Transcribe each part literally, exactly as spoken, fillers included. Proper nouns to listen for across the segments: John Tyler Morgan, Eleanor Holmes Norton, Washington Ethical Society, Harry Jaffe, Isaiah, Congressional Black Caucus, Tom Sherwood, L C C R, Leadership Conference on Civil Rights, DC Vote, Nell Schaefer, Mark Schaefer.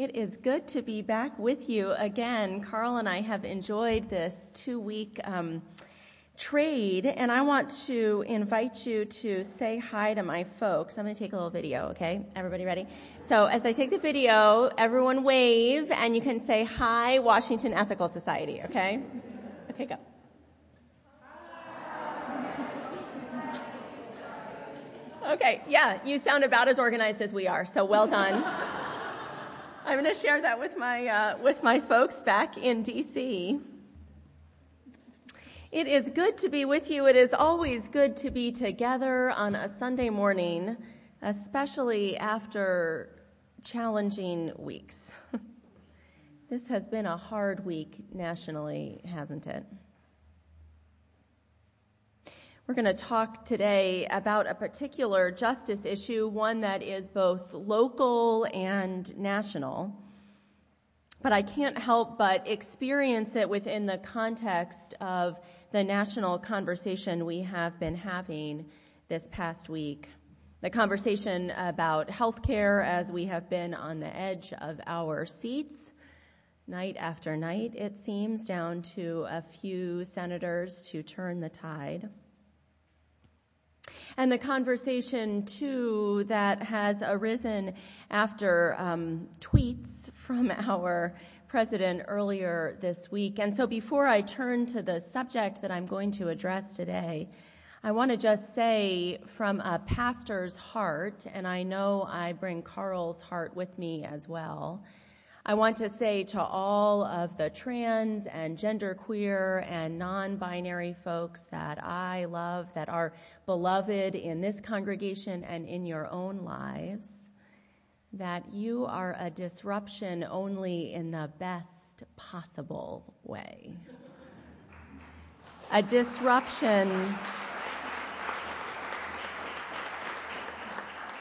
It is good to be back with you again. Carl and I have enjoyed this two-week um, trade, and I want to invite you to say hi to my folks. I'm going to take a little video, okay? Everybody ready? So as I take the video, everyone wave, and you can say, hi, Washington Ethical Society, okay? Okay, go. Okay, yeah, you sound about as organized as we are, so well done. I'm going to share that with my uh, with my folks back in D C It is good to be with you. It is always good to be together on a Sunday morning, especially after challenging weeks. This has been a hard week nationally, hasn't it? We're going to talk today about a particular justice issue, one that is both local and national. But I can't help but experience it within the context of the national conversation we have been having this past week. The conversation about healthcare as we have been on the edge of our seats, night after night, it seems, down to a few senators to turn the tide. And the conversation, too, that has arisen after um, tweets from our president earlier this week. And so before I turn to the subject that I'm going to address today, I want to just say from a pastor's heart, and I know I bring Carl's heart with me as well, I want to say to all of the trans and genderqueer and non-binary folks that I love, that are beloved in this congregation and in your own lives, that you are a disruption only in the best possible way. A disruption...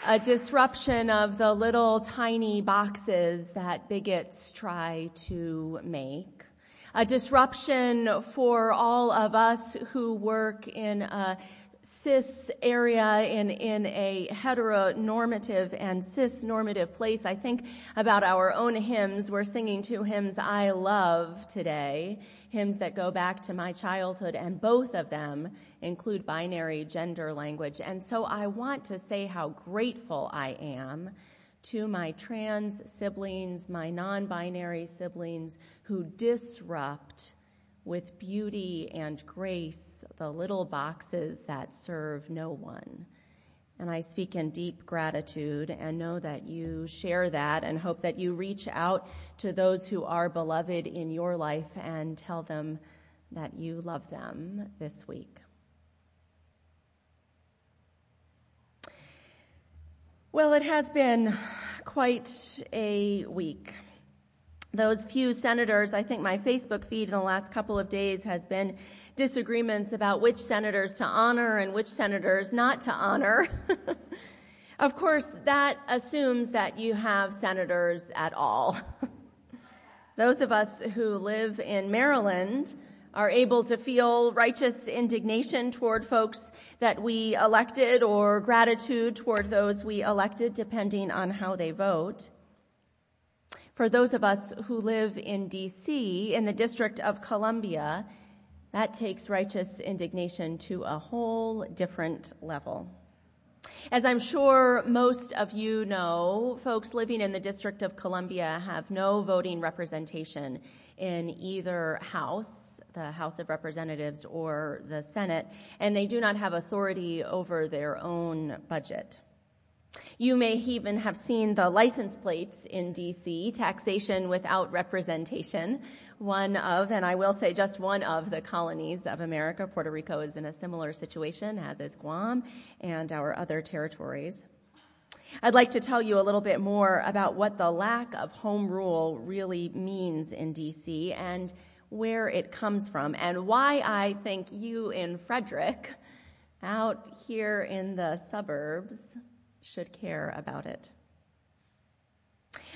A disruption of the little tiny boxes that bigots try to make. A disruption for all of us who work in a cis area, in, in a heteronormative and cis-normative place. I think about our own hymns. We're singing two hymns I love today, hymns that go back to my childhood, and both of them include binary gender language. And so I want to say how grateful I am to my trans siblings, my non-binary siblings, who disrupt with beauty and grace the little boxes that serve no one. And I speak in deep gratitude and know that you share that and hope that you reach out to those who are beloved in your life and tell them that you love them this week. Well, it has been quite a week. Those few senators, I think my Facebook feed in the last couple of days has been disagreements about which senators to honor and which senators not to honor. Of course, that assumes that you have senators at all. Those of us who live in Maryland are able to feel righteous indignation toward folks that we elected or gratitude toward those we elected, depending on how they vote. For those of us who live in D C, in the District of Columbia, that takes righteous indignation to a whole different level. As I'm sure most of you know, folks living in the District of Columbia have no voting representation in either house, the House of Representatives or the Senate, and they do not have authority over their own budget. You may even have seen the license plates in D C, taxation without representation, one of, and I will say just one of the colonies of America. Puerto Rico is in a similar situation, as is Guam and our other territories. I'd like to tell you a little bit more about what the lack of home rule really means in D C and where it comes from and why I think you in Frederick, out here in the suburbs, should care about it.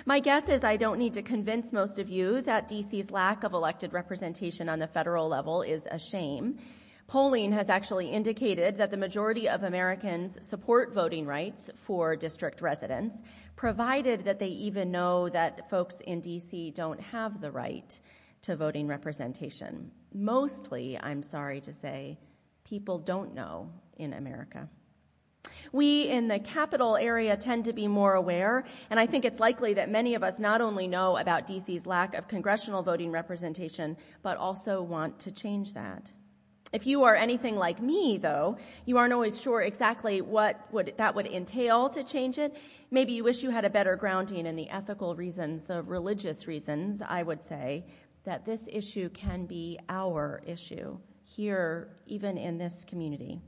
My guess is I don't need to convince most of you that D C's lack of elected representation on the federal level is a shame. Polling has actually indicated that the majority of Americans support voting rights for district residents, provided that they even know that folks in D C don't have the right to voting representation. Mostly, I'm sorry to say, people don't know in America. We in the capital area tend to be more aware, and I think it's likely that many of us not only know about D C's lack of congressional voting representation, but also want to change that. If you are anything like me, though, you aren't always sure exactly what would, that would entail to change it. Maybe you wish you had a better grounding in the ethical reasons, the religious reasons, I would say, that this issue can be our issue here, even in this community.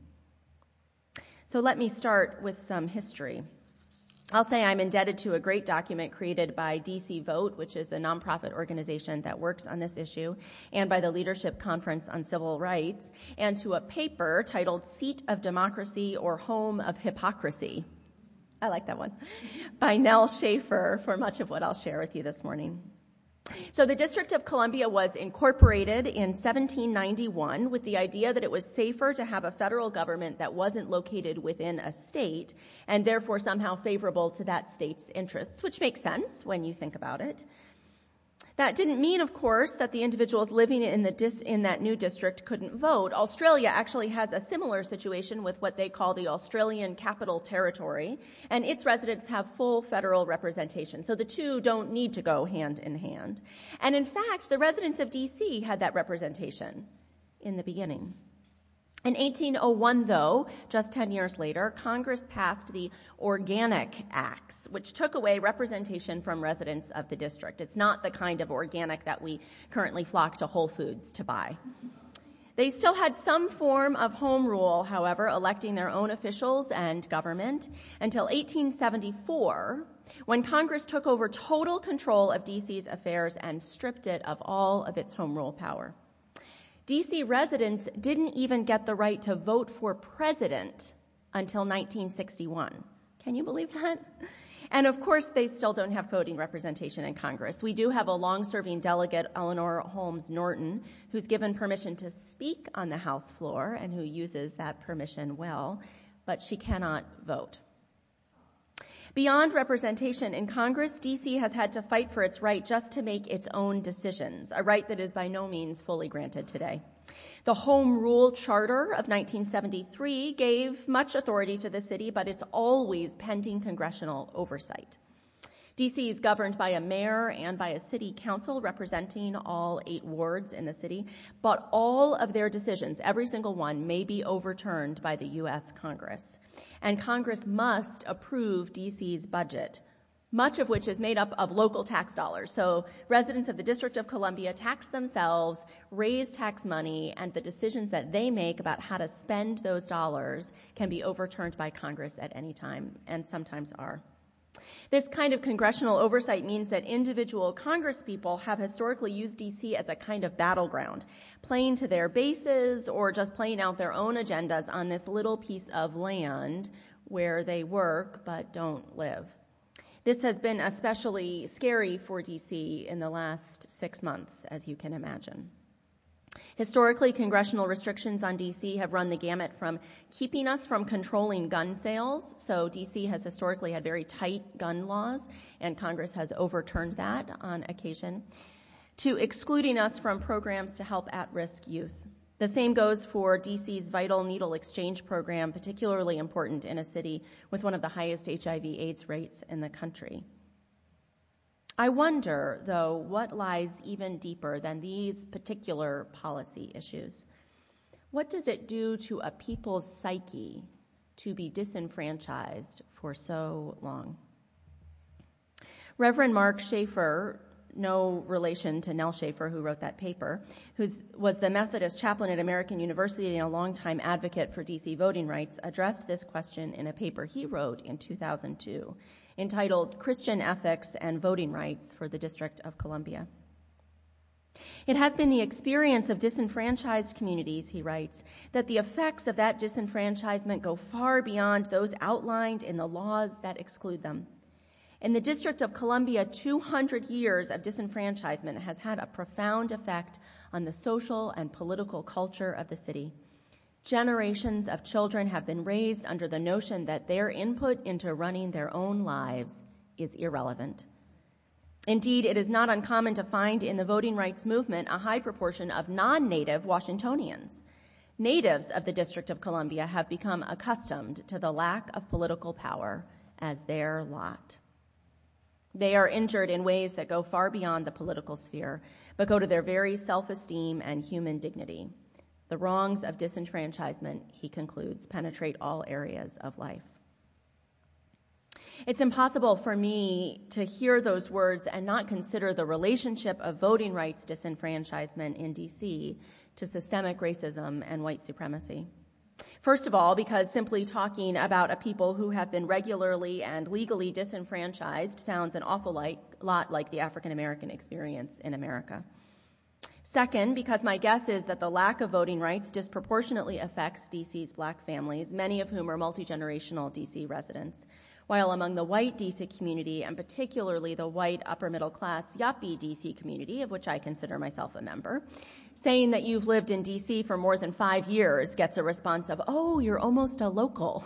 So let me start with some history. I'll say I'm indebted to a great document created by D C Vote, which is a nonprofit organization that works on this issue, and by the Leadership Conference on Civil Rights, and to a paper titled Seat of Democracy or Home of Hypocrisy. I like that one. By Nell Schaefer for much of what I'll share with you this morning. So the District of Columbia was incorporated in seventeen ninety-one with the idea that it was safer to have a federal government that wasn't located within a state and therefore somehow favorable to that state's interests, which makes sense when you think about it. That didn't mean, of course, that the individuals living in the dis- in that new district couldn't vote. Australia actually has a similar situation with what they call the Australian Capital Territory, and its residents have full federal representation. So the two don't need to go hand in hand. And in fact, the residents of D C had that representation in the beginning. In eighteen oh one, though, just ten years later, Congress passed the Organic Acts, which took away representation from residents of the district. It's not the kind of organic that we currently flock to Whole Foods to buy. They still had some form of home rule, however, electing their own officials and government until eighteen seventy-four, when Congress took over total control of D C's affairs and stripped it of all of its home rule power. D C residents didn't even get the right to vote for president until nineteen sixty-one. Can you believe that? And of course, they still don't have voting representation in Congress. We do have a long-serving delegate, Eleanor Holmes Norton, who's given permission to speak on the House floor and who uses that permission well, but she cannot vote. Beyond representation in Congress, D C has had to fight for its right just to make its own decisions, a right that is by no means fully granted today. The Home Rule Charter of nineteen seventy-three gave much authority to the city, but it's always pending congressional oversight. D C is governed by a mayor and by a city council representing all eight wards in the city, but all of their decisions, every single one, may be overturned by the U S Congress. And Congress must approve D C's budget, much of which is made up of local tax dollars. So residents of the District of Columbia tax themselves, raise tax money, and the decisions that they make about how to spend those dollars can be overturned by Congress at any time, and sometimes are. This kind of congressional oversight means that individual congresspeople have historically used D C as a kind of battleground, playing to their bases or just playing out their own agendas on this little piece of land where they work but don't live. This has been especially scary for D C in the last six months, as you can imagine. Historically, congressional restrictions on D C have run the gamut from keeping us from controlling gun sales. So D C has historically had very tight gun laws, and Congress has overturned that on occasion, to excluding us from programs to help at-risk youth. The same goes for D C's Vital Needle Exchange program, particularly important in a city with one of the highest H I V AIDS rates in the country. I wonder, though, what lies even deeper than these particular policy issues. What does it do to a people's psyche to be disenfranchised for so long? Reverend Mark Schaefer, no relation to Nell Schaefer, who wrote that paper, who was the Methodist chaplain at American University and a longtime advocate for D C voting rights, addressed this question in a paper he wrote in two thousand two. Entitled Christian Ethics and Voting Rights for the District of Columbia. It has been the experience of disenfranchised communities, he writes, that the effects of that disenfranchisement go far beyond those outlined in the laws that exclude them. In the District of Columbia, two hundred years of disenfranchisement has had a profound effect on the social and political culture of the city. Generations of children have been raised under the notion that their input into running their own lives is irrelevant. Indeed, it is not uncommon to find in the voting rights movement a high proportion of non-native Washingtonians. Natives of the District of Columbia have become accustomed to the lack of political power as their lot. They are injured in ways that go far beyond the political sphere, but go to their very self-esteem and human dignity. The wrongs of disenfranchisement, he concludes, penetrate all areas of life. It's impossible for me to hear those words and not consider the relationship of voting rights disenfranchisement in D C to systemic racism and white supremacy. First of all, because simply talking about a people who have been regularly and legally disenfranchised sounds an awful like, lot like the African American experience in America. Second, because my guess is that the lack of voting rights disproportionately affects D C's black families, many of whom are multi-generational D C residents, while among the white D C community, and particularly the white upper-middle-class yuppie D C community, of which I consider myself a member, saying that you've lived in D C for more than five years gets a response of, oh, you're almost a local.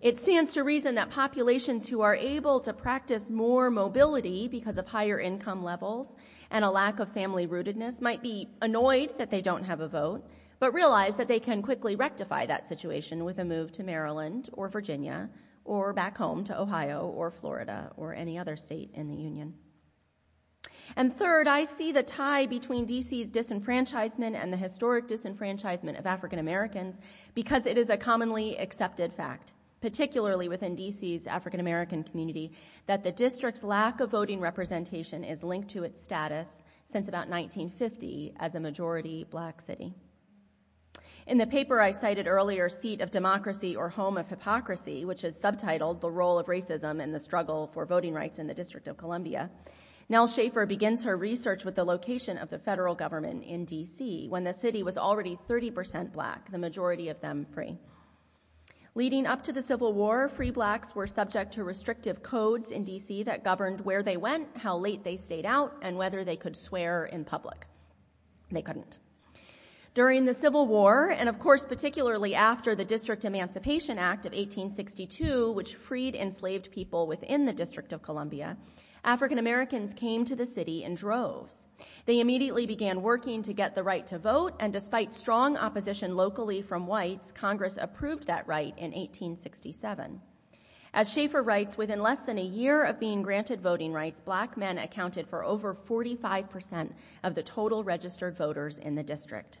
It stands to reason that populations who are able to practice more mobility because of higher income levels and a lack of family rootedness might be annoyed that they don't have a vote, but realize that they can quickly rectify that situation with a move to Maryland or Virginia or back home to Ohio or Florida or any other state in the Union. And third, I see the tie between D C's disenfranchisement and the historic disenfranchisement of African Americans because it is a commonly accepted fact, particularly within D C's African American community, that the district's lack of voting representation is linked to its status since about nineteen fifty as a majority black city. In the paper I cited earlier, Seat of Democracy or Home of Hypocrisy, which is subtitled The Role of Racism in the Struggle for Voting Rights in the District of Columbia, Nell Schaefer begins her research with the location of the federal government in D C when the city was already thirty percent black, the majority of them free. Leading up to the Civil War, free blacks were subject to restrictive codes in D C that governed where they went, how late they stayed out, and whether they could swear in public. They couldn't. During the Civil War, and of course particularly after the District Emancipation Act of eighteen sixty-two, which freed enslaved people within the District of Columbia, African Americans came to the city in droves. They immediately began working to get the right to vote, and despite strong opposition locally from whites, Congress approved that right in eighteen sixty-seven. As Schaefer writes, within less than a year of being granted voting rights, black men accounted for over forty-five percent of the total registered voters in the district.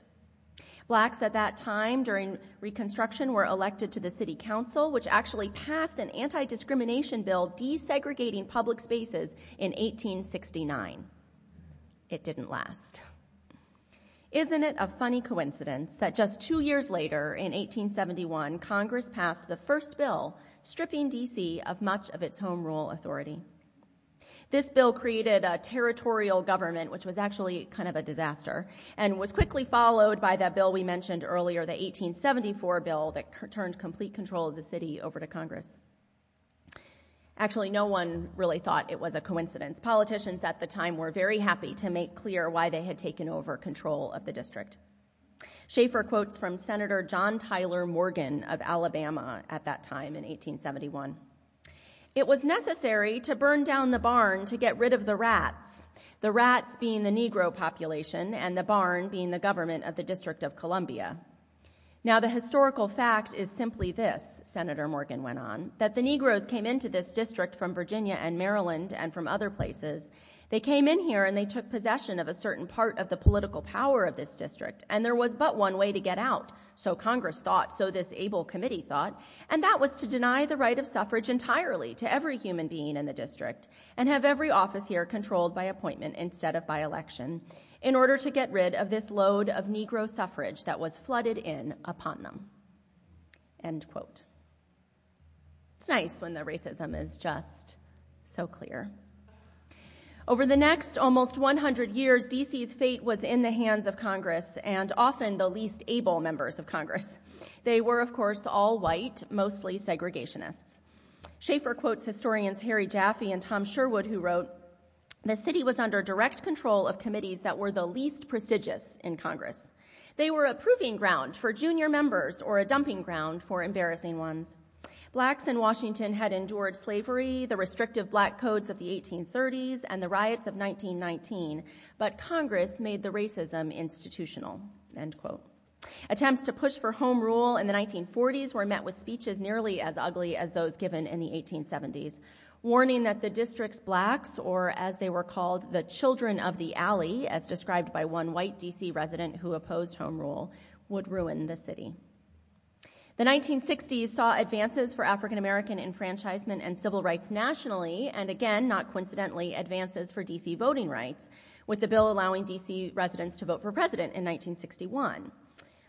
Blacks at that time during Reconstruction were elected to the city council, which actually passed an anti-discrimination bill desegregating public spaces in eighteen sixty-nine. It didn't last. Isn't it a funny coincidence that just two years later, in eighteen seventy-one, Congress passed the first bill stripping D C of much of its home rule authority? This bill created a territorial government, which was actually kind of a disaster, and was quickly followed by that bill we mentioned earlier, the eighteen seventy-four bill that turned complete control of the city over to Congress. Actually, no one really thought it was a coincidence. Politicians at the time were very happy to make clear why they had taken over control of the district. Schaefer quotes from Senator John Tyler Morgan of Alabama at that time in eighteen seventy-one. It was necessary to burn down the barn to get rid of the rats, the rats being the Negro population and the barn being the government of the District of Columbia. Now, the historical fact is simply this, Senator Morgan went on, that the Negroes came into this district from Virginia and Maryland and from other places. They came in here and they took possession of a certain part of the political power of this district, and there was but one way to get out. So Congress thought, so this able committee thought, and that was to deny the right of suffrage entirely to every human being in the district and have every office here controlled by appointment instead of by election in order to get rid of this load of Negro suffrage that was flooded in upon them. End quote. It's nice when the racism is just so clear. Over the next almost one hundred years, D C's fate was in the hands of Congress, and often the least able members of Congress. They were, of course, all white, mostly segregationists. Schaefer quotes historians Harry Jaffe and Tom Sherwood, who wrote, "The city was under direct control of committees that were the least prestigious in Congress. They were a proving ground for junior members or a dumping ground for embarrassing ones. Blacks in Washington had endured slavery, the restrictive black codes of the eighteen thirties, and the riots of nineteen nineteen, but Congress made the racism institutional, end quote. Attempts to push for home rule in the nineteen forties were met with speeches nearly as ugly as those given in the eighteen seventies, warning that the district's blacks, or as they were called, the children of the alley, as described by one white D C resident who opposed home rule, would ruin the city. The nineteen sixties saw advances for African American enfranchisement and civil rights nationally, and again, not coincidentally, advances for D C voting rights, with the bill allowing D C residents to vote for president in nineteen sixty-one.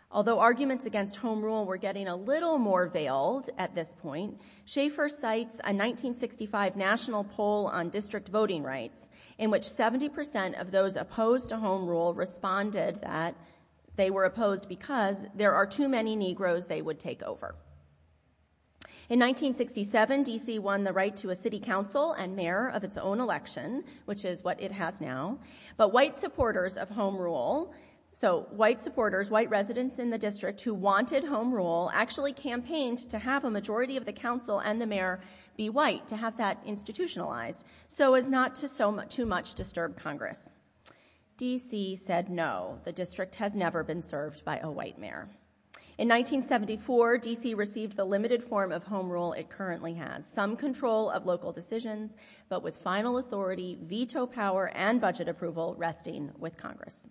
Although arguments against home rule were getting a little more veiled at this point, Schaefer cites a nineteen sixty-five national poll on district voting rights in which seventy percent of those opposed to home rule responded that they were opposed because there are too many Negroes they would take over. In nineteen sixty-seven, D C won the right to a city council and mayor of its own election, which is what it has now, but white supporters of home rule So white supporters, white residents in the district who wanted home rule actually campaigned to have a majority of the council and the mayor be white, to have that institutionalized, so as not to so much, too much disturb Congress. D C said no, the district has never been served by a white mayor. In nineteen seventy-four, D C received the limited form of home rule it currently has, some control of local decisions, but with final authority, veto power, and budget approval resting with Congress.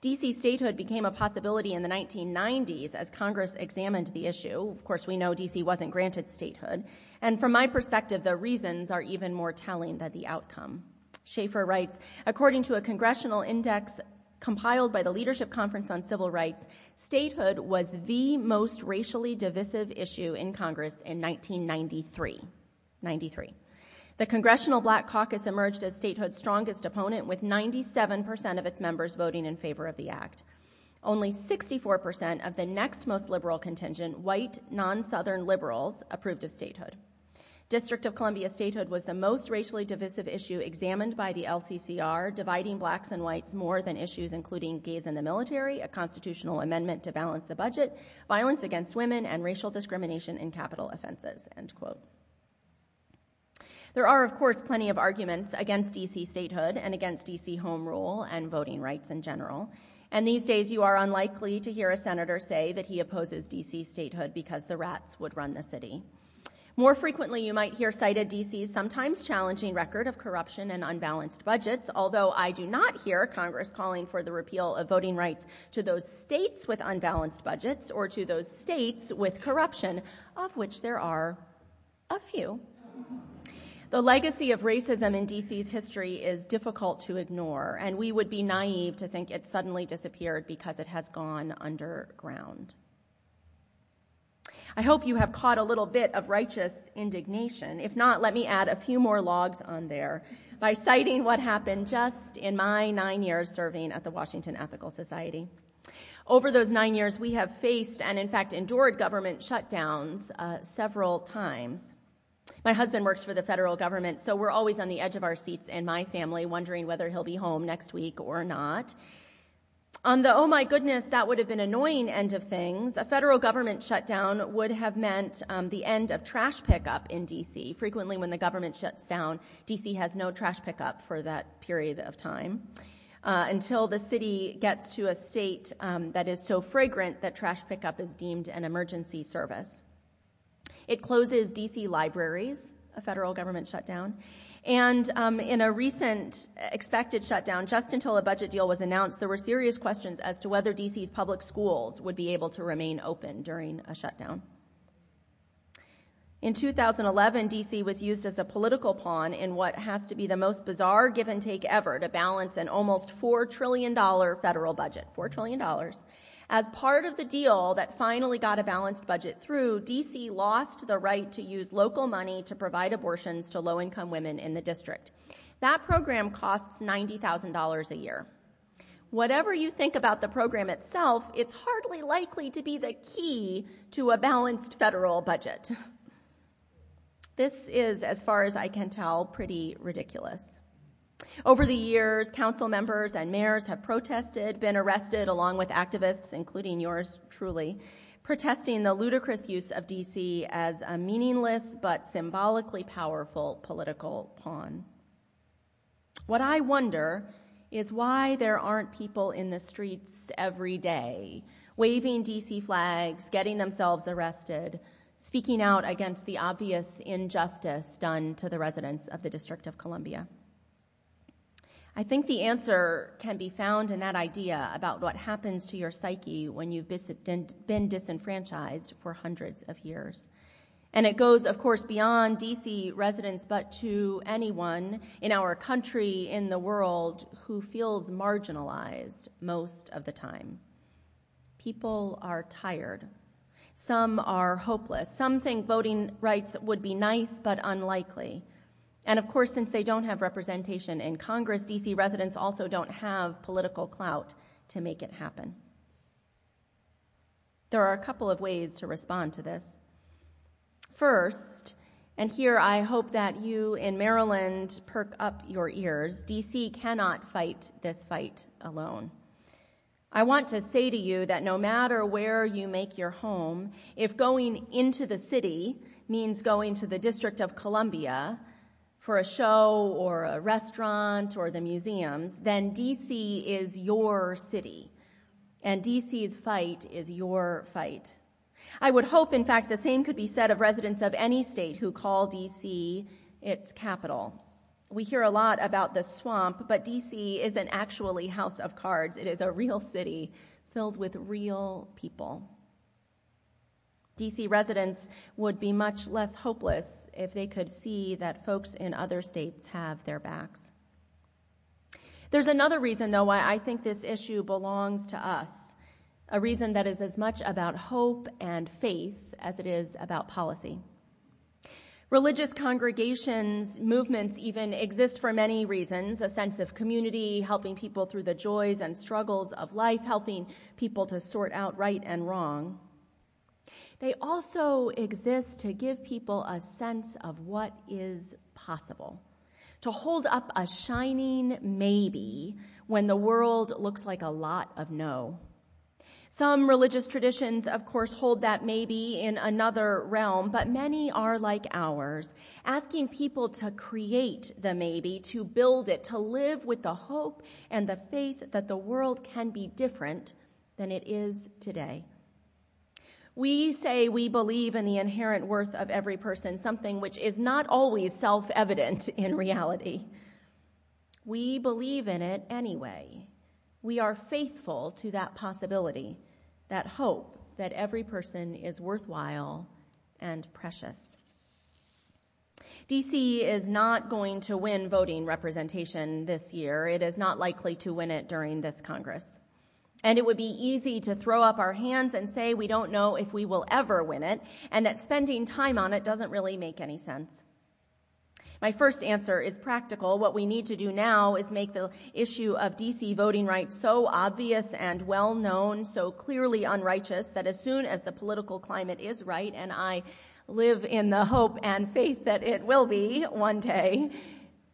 D C statehood became a possibility in the nineteen nineties as Congress examined the issue. Of course, we know D C wasn't granted statehood. And from my perspective, the reasons are even more telling than the outcome. Schaefer writes, according to a congressional index compiled by the Leadership Conference on Civil Rights, statehood was the most racially divisive issue in Congress in nineteen ninety-three. ninety-three. The Congressional Black Caucus emerged as statehood's strongest opponent, with ninety-seven percent of its members voting in favor of the act. Only sixty-four percent of the next most liberal contingent, white, non-Southern liberals, approved of statehood. District of Columbia statehood was the most racially divisive issue examined by the L C C R, dividing blacks and whites more than issues including gays in the military, a constitutional amendment to balance the budget, violence against women, and racial discrimination in capital offenses, end quote. There are, of course, plenty of arguments against D C statehood and against D C home rule and voting rights in general. And these days you are unlikely to hear a senator say that he opposes D C statehood because the rats would run the city. More frequently, you might hear cited D C's sometimes challenging record of corruption and unbalanced budgets, although I do not hear Congress calling for the repeal of voting rights to those states with unbalanced budgets or to those states with corruption, of which there are a few. The legacy of racism in D C's history is difficult to ignore, and we would be naive to think it suddenly disappeared because it has gone underground. I hope you have caught a little bit of righteous indignation. If not, let me add a few more logs on there by citing what happened just in my nine years serving at the Washington Ethical Society. Over those nine years, we have faced and, in fact, endured government shutdowns uh, several times. My husband works for the federal government, so we're always on the edge of our seats in my family, wondering whether he'll be home next week or not. On the, oh my goodness, that would have been annoying end of things, a federal government shutdown would have meant um, the end of trash pickup in D C. Frequently when the government shuts down, D C has no trash pickup for that period of time, uh, until the city gets to a state um, that is so fragrant that trash pickup is deemed an emergency service. It closes D C libraries, a federal government shutdown, and um, in a recent expected shutdown, just until a budget deal was announced, there were serious questions as to whether D C's public schools would be able to remain open during a shutdown. In two thousand eleven, D C was used as a political pawn in what has to be the most bizarre give and take ever to balance an almost four trillion dollars federal budget, four trillion dollars. As part of the deal that finally got a balanced budget through, D C lost the right to use local money to provide abortions to low-income women in the district. That program costs ninety thousand dollars a year. Whatever you think about the program itself, it's hardly likely to be the key to a balanced federal budget. This is, as far as I can tell, pretty ridiculous. Over the years, council members and mayors have protested, been arrested, along with activists, including yours truly, protesting the ludicrous use of D C as a meaningless but symbolically powerful political pawn. What I wonder is why there aren't people in the streets every day waving D C flags, getting themselves arrested, speaking out against the obvious injustice done to the residents of the District of Columbia. I think the answer can be found in that idea about what happens to your psyche when you've been disenfranchised for hundreds of years. And it goes, of course, beyond D C residents, but to anyone in our country, in the world, who feels marginalized most of the time. People are tired. Some are hopeless. Some think voting rights would be nice, but unlikely. And of course, since they don't have representation in Congress, D C residents also don't have political clout to make it happen. There are a couple of ways to respond to this. First, and here I hope that you in Maryland perk up your ears, D C cannot fight this fight alone. I want to say to you that no matter where you make your home, if going into the city means going to the District of Columbia for a show or a restaurant or the museums, then D C is your city, and D C's fight is your fight. I would hope, in fact, the same could be said of residents of any state who call D C its capital. We hear a lot about the swamp, but D C isn't actually House of Cards. It is a real city filled with real people. D C residents would be much less hopeless if they could see that folks in other states have their backs. There's another reason, though, why I think this issue belongs to us. A reason that is as much about hope and faith as it is about policy. Religious congregations, movements even exist for many reasons, a sense of community, helping people through the joys and struggles of life, helping people to sort out right and wrong. They also exist to give people a sense of what is possible, to hold up a shining maybe when the world looks like a lot of no. Some religious traditions, of course, hold that maybe in another realm, but many are like ours, asking people to create the maybe, to build it, to live with the hope and the faith that the world can be different than it is today. We say we believe in the inherent worth of every person, something which is not always self-evident in reality. We believe in it anyway. We are faithful to that possibility, that hope that every person is worthwhile and precious. D C is not going to win voting representation this year. It is not likely to win it during this Congress. And it would be easy to throw up our hands and say we don't know if we will ever win it, and that spending time on it doesn't really make any sense. My first answer is practical. What we need to do now is make the issue of D C voting rights so obvious and well known, so clearly unrighteous, that as soon as the political climate is right, and I live in the hope and faith that it will be one day,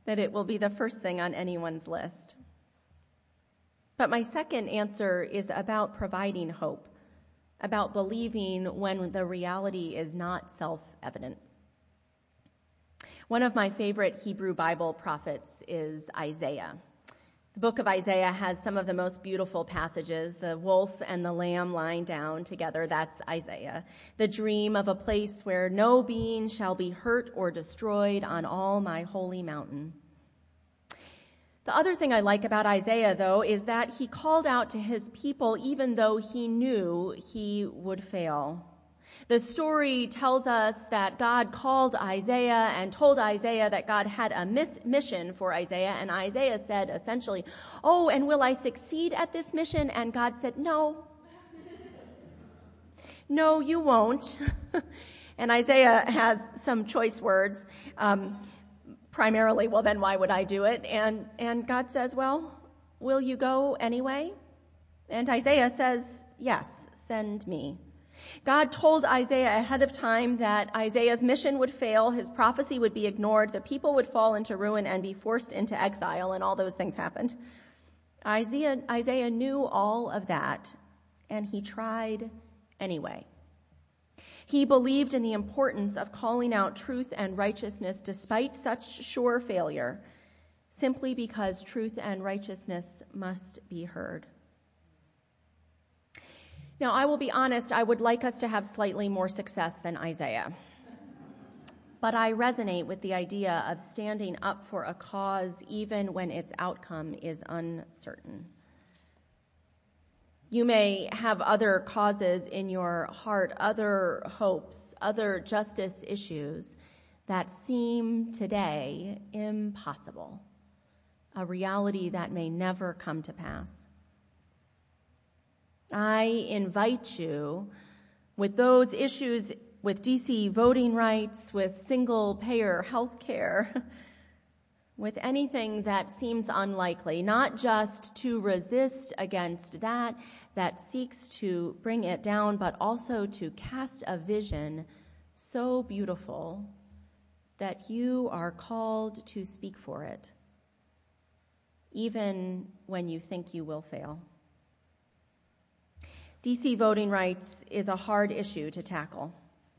that it will be the first thing on anyone's list. But my second answer is about providing hope, about believing when the reality is not self-evident. One of my favorite Hebrew Bible prophets is Isaiah. The book of Isaiah has some of the most beautiful passages, the wolf and the lamb lying down together, that's Isaiah. The dream of a place where no being shall be hurt or destroyed on all my holy mountain. The other thing I like about Isaiah, though, is that he called out to his people even though he knew he would fail. The story tells us that God called Isaiah and told Isaiah that God had a miss- mission for Isaiah, and Isaiah said essentially, "Oh, and will I succeed at this mission?" And God said, "No. No, you won't." And Isaiah has some choice words, um, primarily, "Well, then why would I do it?" And, and God says, "Well, will you go anyway?" And Isaiah says, "Yes, send me." God told Isaiah ahead of time that Isaiah's mission would fail, his prophecy would be ignored, the people would fall into ruin and be forced into exile, and all those things happened. Isaiah, Isaiah knew all of that, and he tried anyway. He believed in the importance of calling out truth and righteousness despite such sure failure, simply because truth and righteousness must be heard. Now, I will be honest, I would like us to have slightly more success than Isaiah. But I resonate with the idea of standing up for a cause even when its outcome is uncertain. You may have other causes in your heart, other hopes, other justice issues that seem today impossible, a reality that may never come to pass. I invite you, with those issues, with D C voting rights, with single-payer health care, with anything that seems unlikely, not just to resist against that that seeks to bring it down, but also to cast a vision so beautiful that you are called to speak for it, even when you think you will fail. D C voting rights is a hard issue to tackle.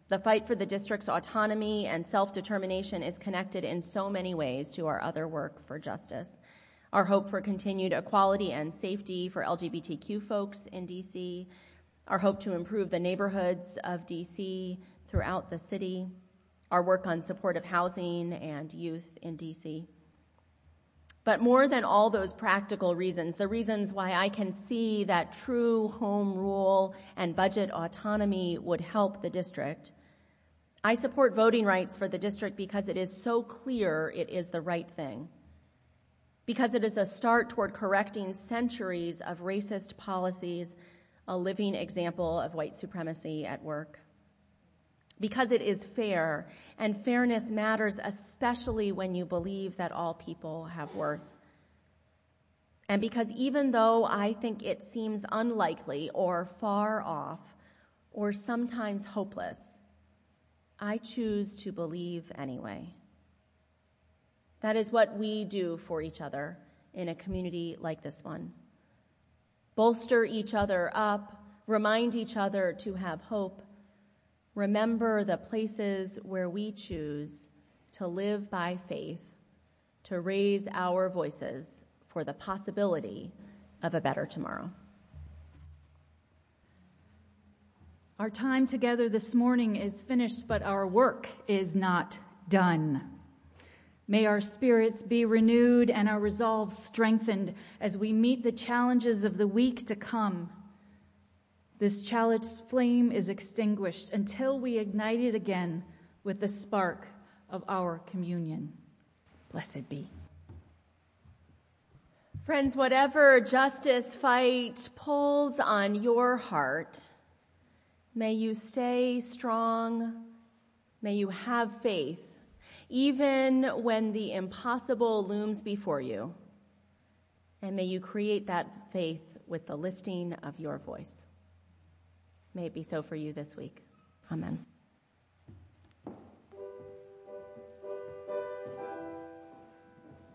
The fight for the district's autonomy and self-determination is connected in so many ways to our other work for justice. Our hope for continued equality and safety for L G B T Q folks in D C, our hope to improve the neighborhoods of D C throughout the city, our work on supportive housing and youth in D C. But more than all those practical reasons, the reasons why I can see that true home rule and budget autonomy would help the district, I support voting rights for the district because it is so clear it is the right thing, because it is a start toward correcting centuries of racist policies, a living example of white supremacy at work, because it is fair, and fairness matters especially when you believe that all people have worth. And because even though I think it seems unlikely or far off or sometimes hopeless, I choose to believe anyway. That is what we do for each other in a community like this one. Bolster each other up, remind each other to have hope, remember the places where we choose to live by faith, to raise our voices for the possibility of a better tomorrow. Our time together this morning is finished, but our work is not done. May our spirits be renewed and our resolve strengthened as we meet the challenges of the week to come. This child's flame is extinguished until we ignite it again with the spark of our communion. Blessed be. Friends, whatever justice fight pulls on your heart, may you stay strong, may you have faith, even when the impossible looms before you, and may you create that faith with the lifting of your voice. May it be so for you this week. Amen.